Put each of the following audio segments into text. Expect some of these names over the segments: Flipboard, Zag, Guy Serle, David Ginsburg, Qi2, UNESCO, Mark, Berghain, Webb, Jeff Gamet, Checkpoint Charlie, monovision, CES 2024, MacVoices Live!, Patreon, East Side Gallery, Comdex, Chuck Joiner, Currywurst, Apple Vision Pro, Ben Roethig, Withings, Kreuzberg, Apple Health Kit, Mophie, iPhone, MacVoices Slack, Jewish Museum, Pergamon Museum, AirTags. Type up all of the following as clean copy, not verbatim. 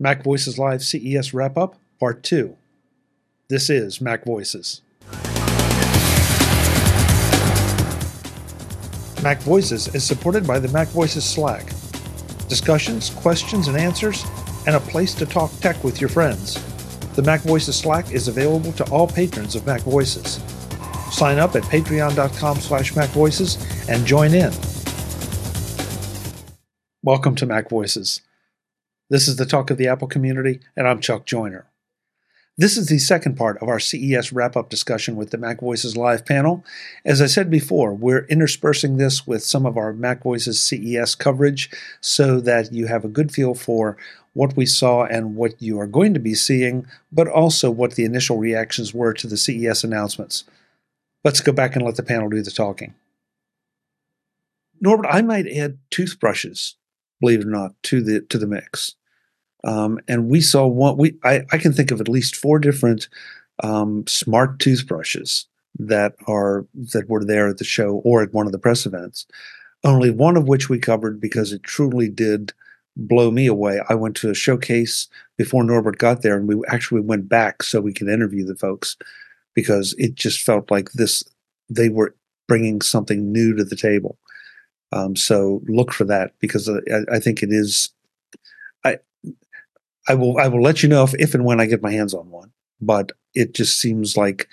MacVoices Live CES Wrap-Up, Part 2. This is MacVoices. MacVoices is supported by the MacVoices Slack. Discussions, questions, and answers, and a place to talk tech with your friends. The MacVoices Slack is available to all patrons of MacVoices. Sign up at patreon.com/MacVoices and join in. Welcome to MacVoices. This is the talk of the Apple community, and I'm Chuck Joiner. This is the second part of our CES wrap-up discussion with the MacVoices Live panel. As I said before, we're interspersing this with some of our MacVoices CES coverage so that you have a good feel for what we saw and what you are going to be seeing, but also what the initial reactions were to the CES announcements. Let's go back and let the panel do the talking. Norbert, I might add toothbrushes, believe it or not, to the mix. And we saw one. I can think of at least four different smart toothbrushes that were there at the show or at one of the press events. Only one of which we covered because it truly did blow me away. I went to a showcase before Norbert got there, and we actually went back so we could interview the folks because it just felt like this. They were bringing something new to the table. So look for that because I think it is. I will let you know if and when I get my hands on one, but it just seems like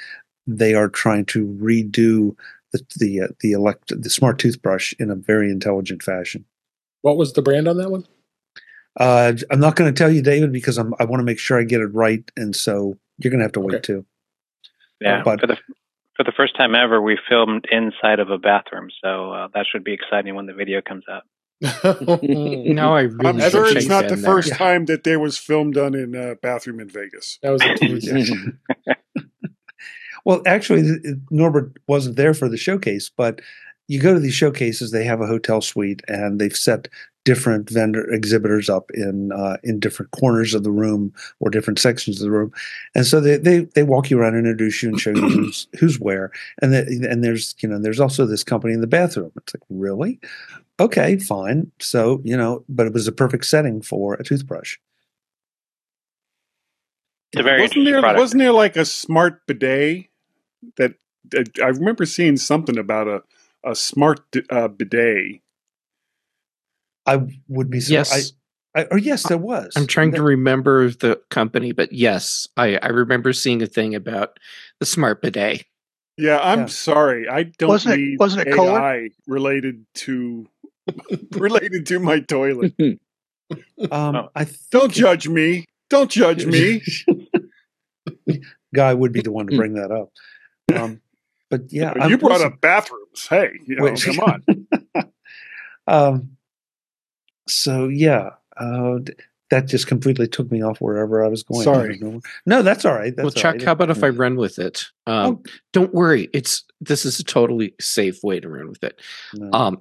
they are trying to redo the smart toothbrush in a very intelligent fashion. What was the brand on that one? I'm not going to tell you, David, because I want to make sure I get it right, and so you're going to have to wait too. Yeah, but for the first time ever, we filmed inside of a bathroom, so that should be exciting when the video comes out. No, I'm sure it's not the first time that there was film done in a bathroom in Vegas. That was a tease. Well, actually, Norbert wasn't there for the showcase, but you go to these showcases, they have a hotel suite, and they've set different vendor exhibitors up in different corners of the room or different sections of the room. And so they walk you around and introduce you and show you who's where. And there's also this company in the bathroom. It's like, really? Okay, fine. So, but it was a perfect setting for a toothbrush. It's a very interesting product. Wasn't there like a smart bidet that I remember seeing something about a smart bidet? I would be surprised. Yes, there was. I'm trying to remember the company, but yes, I remember seeing a thing about the smart bidet. Yeah, I'm sorry. I don't wasn't it AI color? related to my toilet. Don't judge me. Don't judge me. Guy would be the one to bring that up. But yeah, you brought up bathrooms. Hey, come on. So yeah, that just completely took me off wherever I was going. Sorry. No, that's all right. Well, Chuck, how about if I run with it? Don't worry. This is a totally safe way to run with it. No.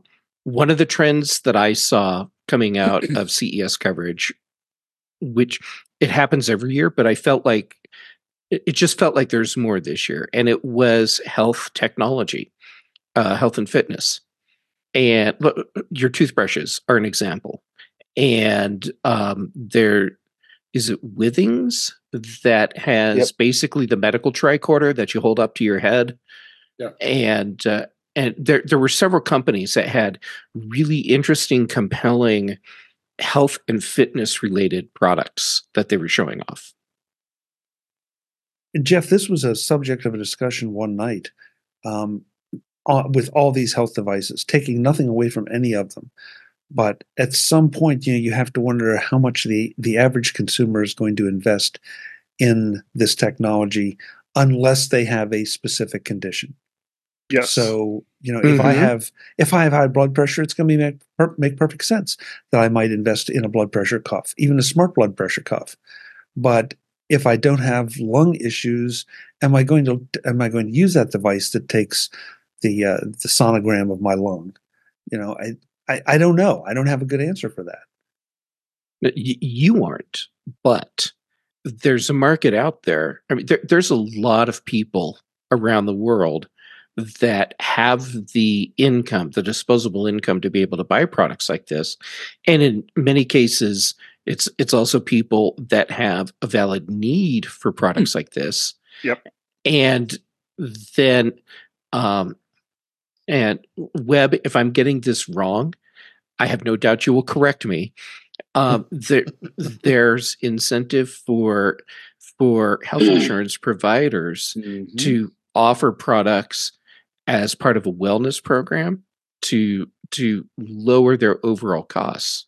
One of the trends that I saw coming out of CES coverage, which it happens every year, but I felt like it just felt like there's more this year, and it was health technology, health and fitness. And your toothbrushes are an example. And there is Withings that has basically the medical tricorder that you hold up to your head. Yeah. And there were several companies that had really interesting, compelling health and fitness related products that they were showing off. And Jeff, this was a subject of a discussion one night. With all these health devices, taking nothing away from any of them. But at some point, you have to wonder how much the average consumer is going to invest in this technology unless they have a specific condition. Yes. So, if I have high blood pressure, it's going to make perfect sense that I might invest in a blood pressure cuff, even a smart blood pressure cuff. But if I don't have lung issues, am I going to use that device that takes the sonogram of my lung? I don't know. I don't have a good answer for that. You aren't, but there's a market out there. I mean, there's a lot of people around the world that have the income, the disposable income, to be able to buy products like this. And in many cases, It's also people that have a valid need for products like this. Yep. And then, and Webb, if I'm getting this wrong, I have no doubt you will correct me. There's incentive for health insurance providers mm-hmm. to offer products as part of a wellness program to lower their overall costs.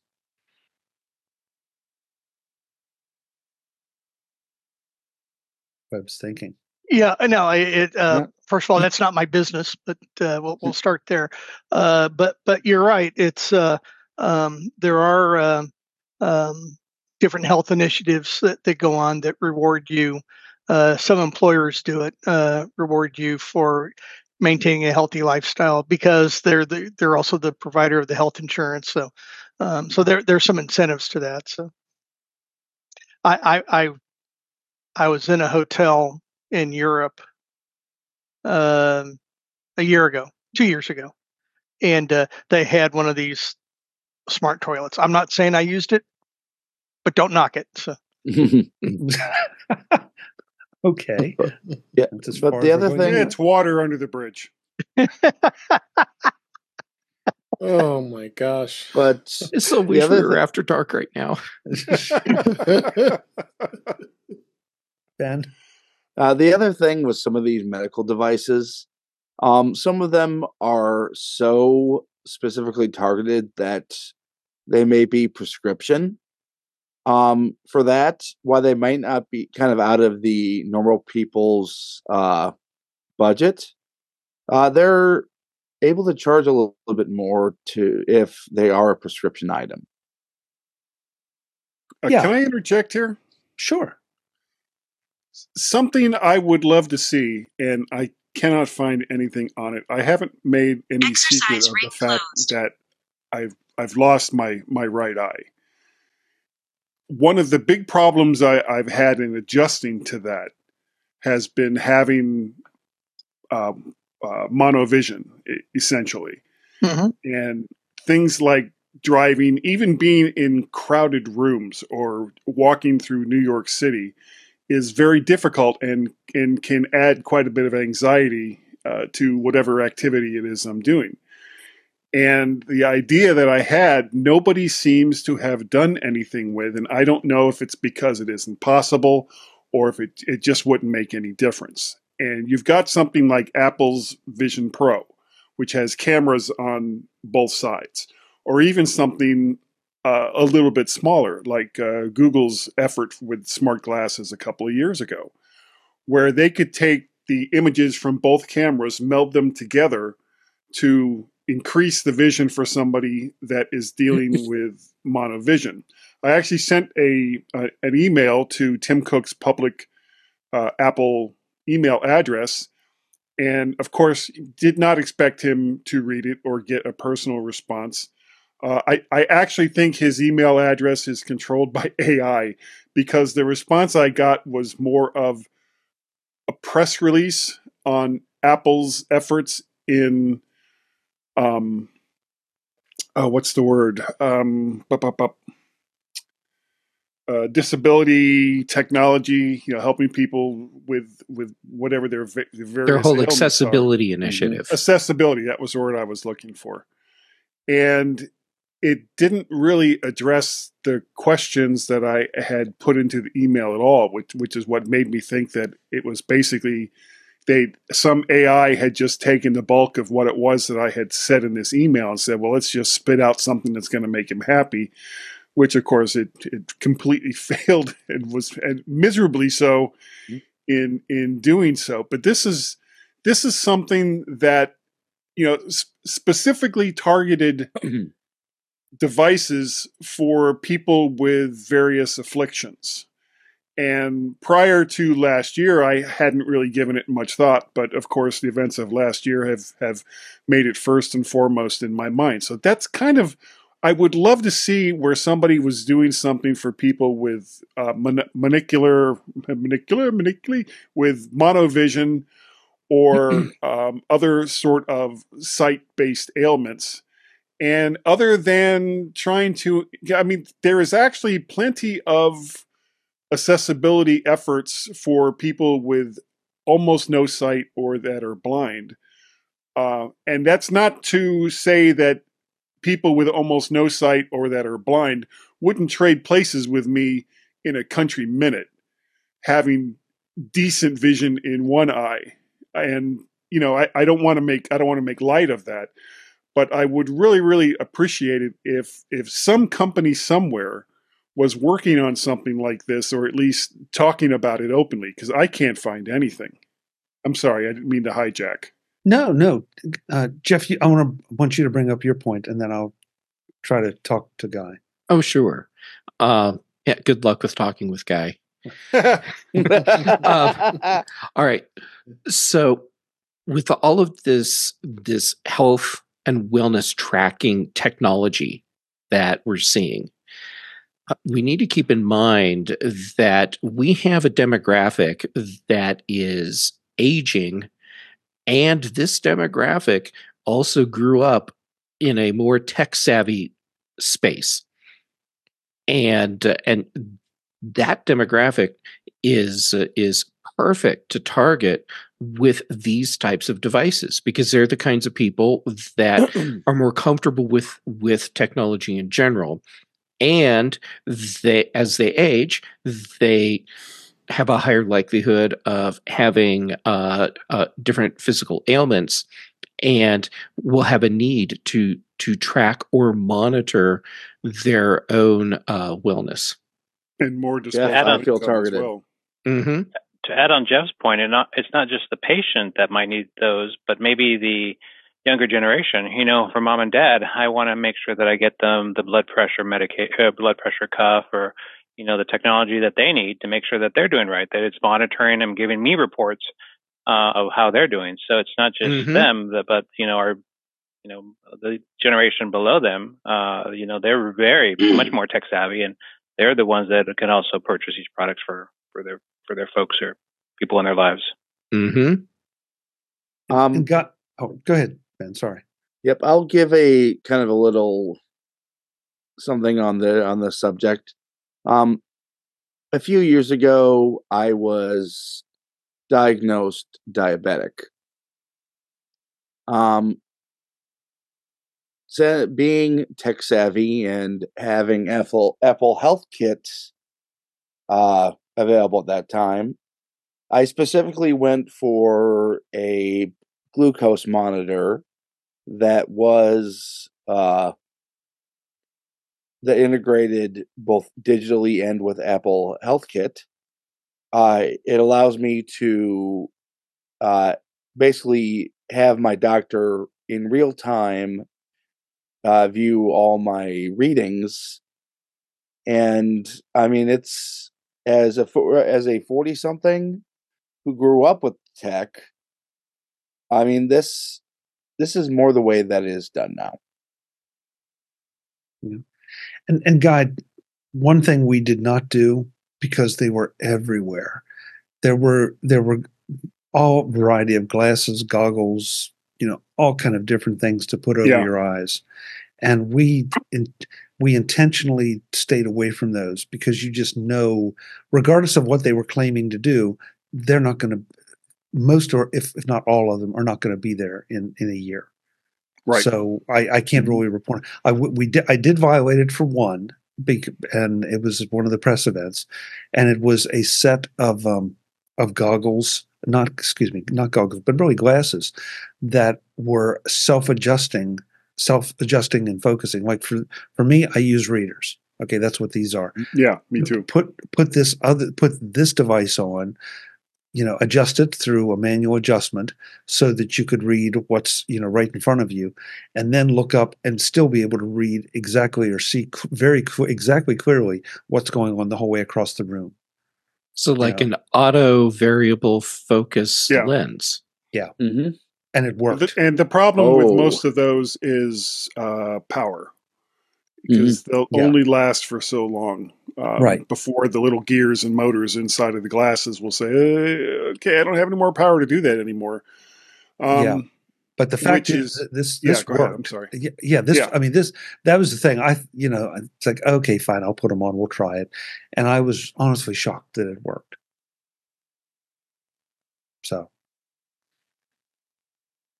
Webb's thinking. Yeah, no. First of all, that's not my business, but we'll start there. But you're right. It's there are different health initiatives that go on that reward you. Some employers do it. Reward you for maintaining a healthy lifestyle because they're also the provider of the health insurance. So so there's some incentives to that. So I was in a hotel in Europe a year ago, 2 years ago, and they had one of these smart toilets. I'm not saying I used it, but don't knock it. So. Okay. Yeah, but the other thing, it's water under the bridge. Oh my gosh! But it's so weird. We're after dark right now. Ben. The other thing with some of these medical devices, some of them are so specifically targeted that they may be prescription for that, while they might not be kind of out of the normal people's budget. They're able to charge a little bit more to if they are a prescription item. Yeah. Can I interject here? Sure. Something I would love to see, and I cannot find anything on it. I haven't made any secret of the fact that I've lost my right eye. One of the big problems I've had in adjusting to that has been having monovision, essentially. Mm-hmm. And things like driving, even being in crowded rooms or walking through New York City is very difficult and can add quite a bit of anxiety to whatever activity it is I'm doing. And the idea that I had, nobody seems to have done anything with, and I don't know if it's because it isn't possible or if it just wouldn't make any difference. And you've got something like Apple's Vision Pro, which has cameras on both sides, or even something a little bit smaller, like Google's effort with smart glasses a couple of years ago, where they could take the images from both cameras, meld them together to increase the vision for somebody that is dealing with monovision. I actually sent an email to Tim Cook's public Apple email address, and of course did not expect him to read it or get a personal response. I actually think his email address is controlled by AI, because the response I got was more of a press release on Apple's efforts in, what's the word? Disability technology, helping people with whatever their whole accessibility initiative. Accessibility, that was the word I was looking for. And it didn't really address the questions that I had put into the email at all, which is what made me think that it was basically some AI had just taken the bulk of what it was that I had said in this email and said, well, let's just spit out something that's going to make him happy, which, of course, it completely failed and was miserably so in doing so. But this is something that, specifically targeted devices for people with various afflictions. And prior to last year, I hadn't really given it much thought, but of course the events of last year have made it first and foremost in my mind. So that's kind of, I would love to see where somebody was doing something for people with with monovision or other sort of sight-based ailments, And other than trying to, I mean, there is actually plenty of accessibility efforts for people with almost no sight or that are blind. And that's not to say that people with almost no sight or that are blind wouldn't trade places with me in a country minute, having decent vision in one eye. And, you know, I don't want to make light of that. But I would really, really appreciate it if some company somewhere was working on something like this, or at least talking about it openly, because I can't find anything. I'm sorry, I didn't mean to hijack. No. Jeff, I want you to bring up your point, and then I'll try to talk to Guy. Oh, sure. Yeah, good luck with talking with Guy. All right. So with all of this health and wellness tracking technology that we're seeing, we need to keep in mind that we have a demographic that is aging, and this demographic also grew up in a more tech-savvy space. And that demographic is perfect to target with these types of devices, because they're the kinds of people that are more comfortable with technology in general. And they, as they age, they have a higher likelihood of having different physical ailments, and will have a need to track or monitor their own wellness. And more disposable feel targeted. Well. Mm-hmm. To add on Jeff's point, it's not just the patient that might need those, but maybe the younger generation. You know, for mom and dad, I want to make sure that I get them the blood pressure cuff, or you know, the technology that they need to make sure that they're doing right, that it's monitoring and giving me reports of how they're doing. So it's not just them, but you know, the generation below them. You know, they're very much more tech savvy, and they're the ones that can also purchase these products for their folks or people in their lives. Mm-hmm. Go ahead, Ben. Sorry. Yep. I'll give a kind of a little something on the subject. A few years ago, I was diagnosed diabetic. So being tech savvy and having Apple Health Kit, available at that time, I specifically went for a glucose monitor that was that integrated both digitally and with Apple Health Kit. It allows me to basically have my doctor in real time view all my readings, and I mean it's. As a 40-something who grew up with tech, I mean this is more the way that it is done now. Yeah. And Guy, one thing we did not do, because they were everywhere. There were all variety of glasses, goggles, you know, all kind of different things to put over your eyes, and we intentionally stayed away from those, because you just know, regardless of what they were claiming to do, they're not going to, most or if not all of them are not going to be there in a year. Right. So I can't really report. I did violate it for one, and it was one of the press events, and it was a set of goggles, but really glasses that were self-adjusting and focusing. Like for me, I use readers. Okay, that's what these are. Yeah, me too. Put this device on, you know, adjust it through a manual adjustment so that you could read what's, you know, right in front of you, and then look up and still be able to read exactly or see exactly clearly what's going on the whole way across the room. So like an auto variable focus lens. Yeah. Mm-hmm. And it worked. And the problem with most of those is power, because they'll only last for so long before the little gears and motors inside of the glasses will say, okay, I don't have any more power to do that anymore. But the fact is this worked. Ahead, I'm sorry. Yeah. I mean, that was the thing. It's like, okay, fine, I'll put them on. We'll try it. And I was honestly shocked that it worked. So,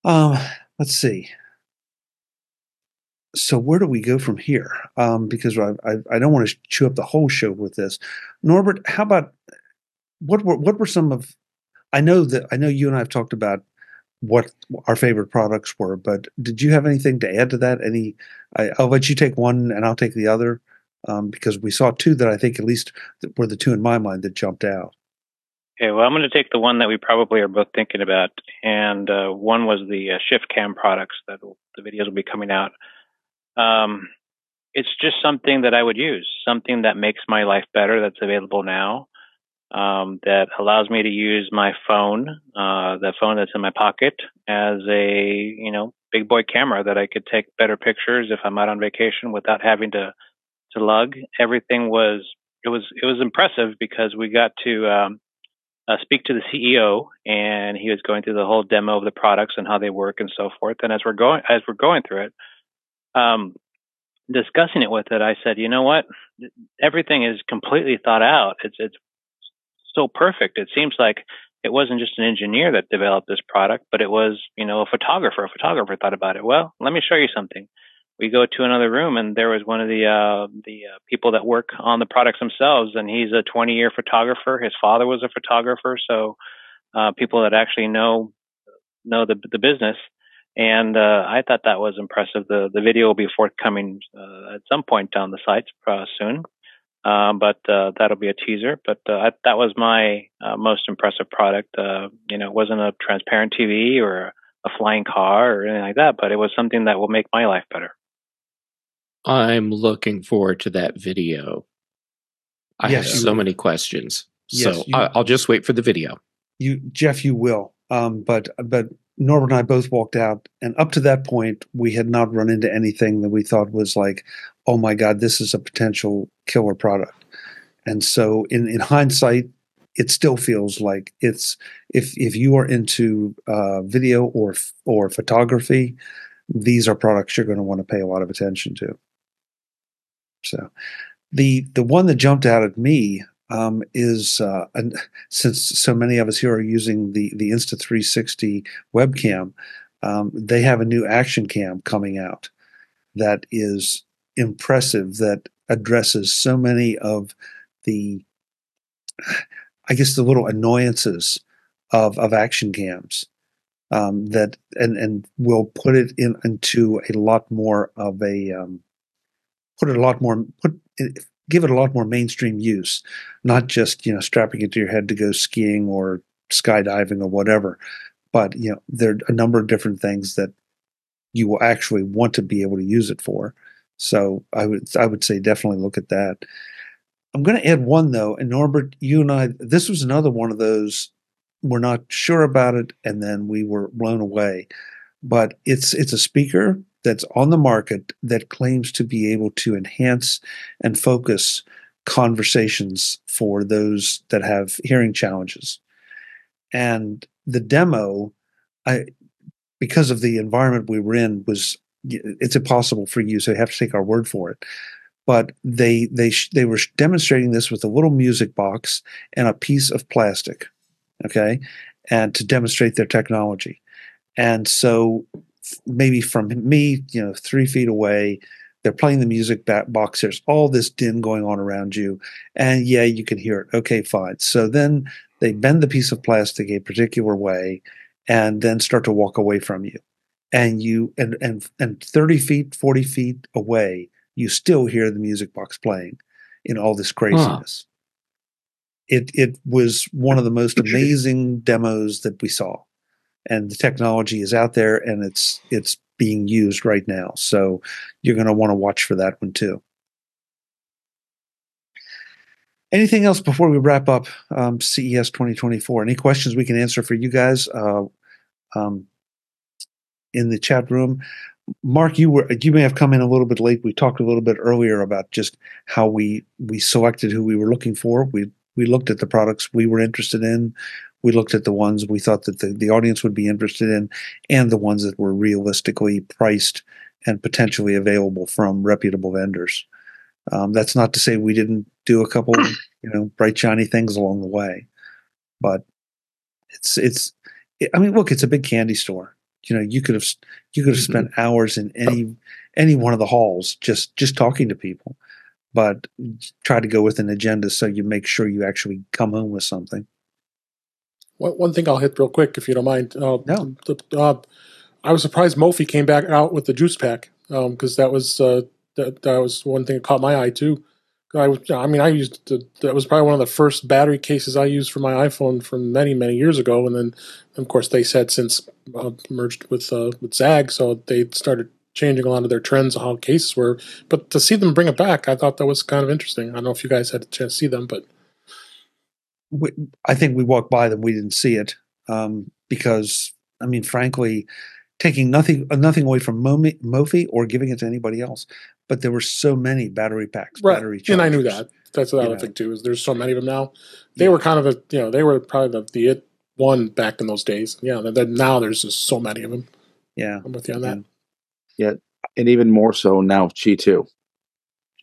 let's see. So where do we go from here? Because I don't want to chew up the whole show with this. Norbert, how about what were some of? I know you and I have talked about what our favorite products were, but did you have anything to add to that? I'll let you take one and I'll take the other, because we saw two that I think at least were the two in my mind that jumped out. Okay, well, I'm going to take the one that we probably are both thinking about, and one was the Shift Cam products that the videos will be coming out. It's just something that I would use, something that makes my life better, that's available now, that allows me to use my phone, the phone that's in my pocket, as a, big boy camera that I could take better pictures if I'm out on vacation without having to lug. Everything was impressive because we got to, speak to the CEO, and he was going through the whole demo of the products and how they work and so forth. And as we're going through it, discussing it with it, I said, you know what? Everything is completely thought out. It's so perfect. It seems like it wasn't just an engineer that developed this product, but it was, a photographer. A photographer thought about it. Well, let me show you something. We go to another room, and there was one of the people that work on the products themselves, and he's a 20-year photographer. His father was a photographer, so people that actually know the business. And I thought that was impressive. The video will be forthcoming at some point down the site soon, but that'll be a teaser. But that was my most impressive product. It wasn't a transparent TV or a flying car or anything like that, but it was something that will make my life better. I'm looking forward to that video. I have so many questions. Yes, so I'll just wait for the video. Jeff, you will. But Norbert and I both walked out, and up to that point, we had not run into anything that we thought was like, oh my God, this is a potential killer product. And so in hindsight, it still feels like it's, if you are into video or photography, these are products you're going to want to pay a lot of attention to. So the one that jumped out at me is, since so many of us here are using the Insta360 webcam, they have a new action cam coming out that is impressive, that addresses so many of the little annoyances of action cams, and will put it into a lot more of a, give it a lot more mainstream use, not just, strapping it to your head to go skiing or skydiving or whatever. But, there are a number of different things that you will actually want to be able to use it for. So I would say definitely look at that. I'm going to add one though. And Norbert, you and I, this was another one of those, we're not sure about it, and then we were blown away. But it's a speaker that's on the market that claims to be able to enhance and focus conversations for those that have hearing challenges. And the demo, because of the environment we were in, it's impossible for you, so you have to take our word for it. But they were demonstrating this with a little music box and a piece of plastic, okay, and to demonstrate their technology. And so maybe from me, 3 feet away, they're playing the music box. There's all this din going on around you, and yeah, you can hear it. Okay, fine. So then they bend the piece of plastic a particular way, and then start to walk away from you. And you 30 feet, 40 feet away, you still hear the music box playing in all this craziness. Huh. It was one of the most amazing demos that we saw. And the technology is out there, and it's being used right now. So you're going to want to watch for that one too. Anything else before we wrap up CES 2024? Any questions we can answer for you guys in the chat room? Mark, you may have come in a little bit late. We talked a little bit earlier about just how we selected who we were looking for. We We looked at the products we were interested in. We looked at the ones we thought that the audience would be interested in, and the ones that were realistically priced and potentially available from reputable vendors. That's not to say we didn't do a couple, bright shiny things along the way, but look, it's a big candy store. You could have spent hours in any one of the halls just talking to people, but try to go with an agenda so you make sure you actually come home with something. One thing I'll hit real quick, if you don't mind. No. I was surprised Mophie came back out with the juice pack, because that was one thing that caught my eye too. That was probably one of the first battery cases I used for my iPhone from many, many years ago. And then, of course, they said since merged with Zag, so they started changing a lot of their trends on how cases were. But to see them bring it back, I thought that was kind of interesting. I don't know if you guys had a chance to see them, but... I think we walked by them. We didn't see it because, frankly, taking nothing away from Mophie or giving it to anybody else, but there were so many battery packs, right? Battery chargers. And I knew that. That's what I would think too. Is there's so many of them now? They were kind of they were probably the it one back in those days. Yeah, now there's just so many of them. Yeah, I'm with you on that. Yeah, and even more so now, Qi2.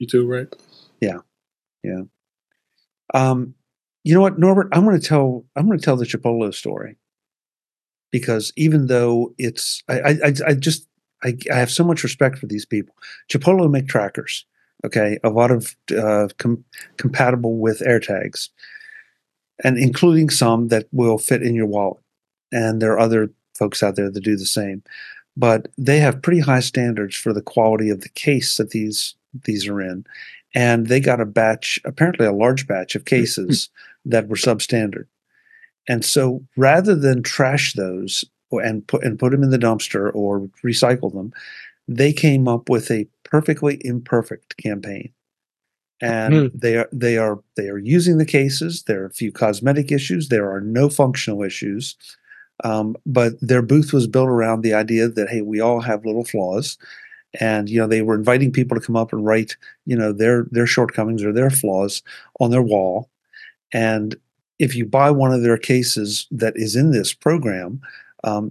Qi2, right? Yeah, yeah. You know what, Norbert? I'm going to tell the Chipolo story, because even though it's I have so much respect for these people. Chipolo make trackers, okay, a lot of compatible with AirTags, and including some that will fit in your wallet. And there are other folks out there that do the same, but they have pretty high standards for the quality of the case that these are in. And they got a batch, apparently a large batch of cases that were substandard. And so rather than trash those and put them in the dumpster or recycle them, they came up with a perfectly imperfect campaign. And they are using the cases. There are a few cosmetic issues. There are no functional issues. But their booth was built around the idea that, hey, we all have little flaws. And, they were inviting people to come up and write, their shortcomings or their flaws on their wall. And if you buy one of their cases that is in this program,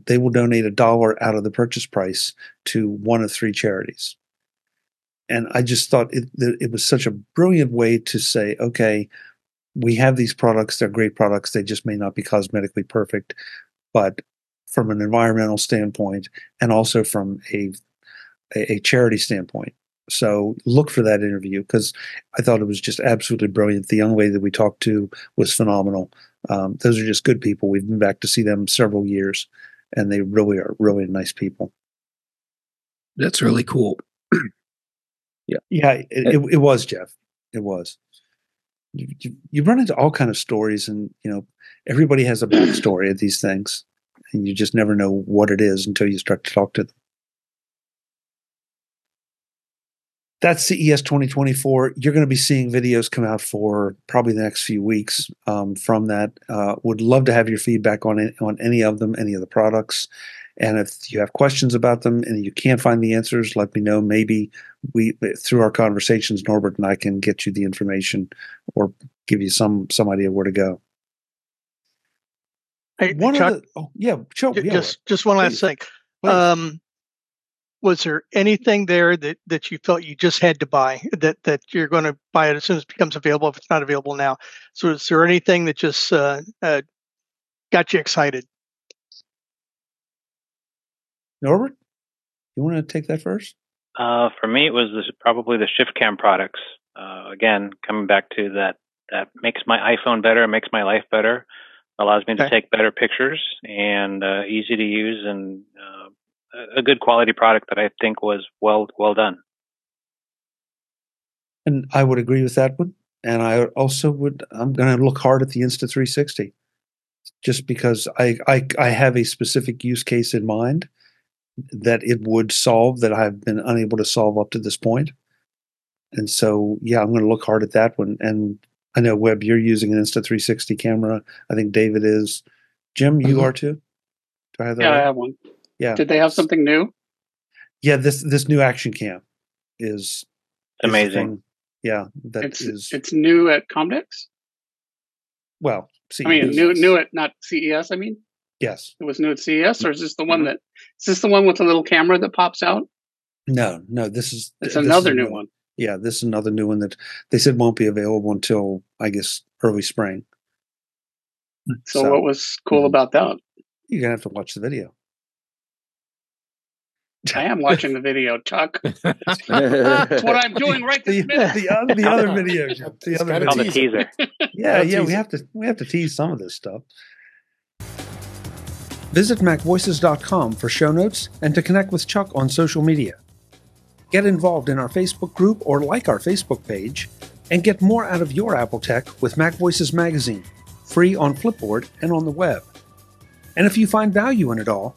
they will donate $1 out of the purchase price to one of three charities. And I just thought it was such a brilliant way to say, okay, we have these products. They're great products. They just may not be cosmetically perfect, but from an environmental standpoint and also from a charity standpoint. So look for that interview, because I thought it was just absolutely brilliant. The young lady that we talked to was phenomenal. Those are just good people. We've been back to see them several years, and they really are really nice people. That's really cool. Yeah. Yeah, it was, Jeff. It was. You run into all kind of stories, and, everybody has a backstory of these things, and you just never know what it is until you start to talk to them. That's CES 2024. You're going to be seeing videos come out for probably the next few weeks from that. Would love to have your feedback on any of them, any of the products. And if you have questions about them and you can't find the answers, let me know. Maybe we, through our conversations, Norbert and I can get you the information or give you some idea of where to go. Hey, Chuck, just one last thing. Was there anything there that you felt you just had to buy, that you're going to buy it as soon as it becomes available, if it's not available now? So is there anything that just got you excited? Norbert, you want to take that first? For me, it was probably the Shift Cam products. Again, coming back to that makes my iPhone better, makes my life better, allows me to take better pictures, and easy to use, and a good quality product that I think was well done. And I would agree with that one. And I also I'm going to look hard at the Insta360, just because I have a specific use case in mind that it would solve that I've been unable to solve up to this point. And so, I'm going to look hard at that one. And I know, Webb, you're using an Insta360 camera. I think David is. Jim, you are too? Do I have that? Yeah, right? I have one. Yeah. Did they have something new? Yeah, this new action cam is amazing. It's new at Comdex? Well, CES. I mean, new at not CES. I mean, yes, it was new at CES, or is this the one that is this the one with the little camera that pops out? No, this is another new one. Yeah, this is another new one that they said won't be available until, I guess, early spring. So what was cool about that? You're gonna have to watch the video. I am watching the video, Chuck. That's what I'm doing right this minute. The other video. The teaser. Yeah, we have to tease some of this stuff. Visit MacVoices.com for show notes and to connect with Chuck on social media. Get involved in our Facebook group or like our Facebook page, and get more out of your Apple tech with MacVoices Magazine, free on Flipboard and on the web. And if you find value in it all,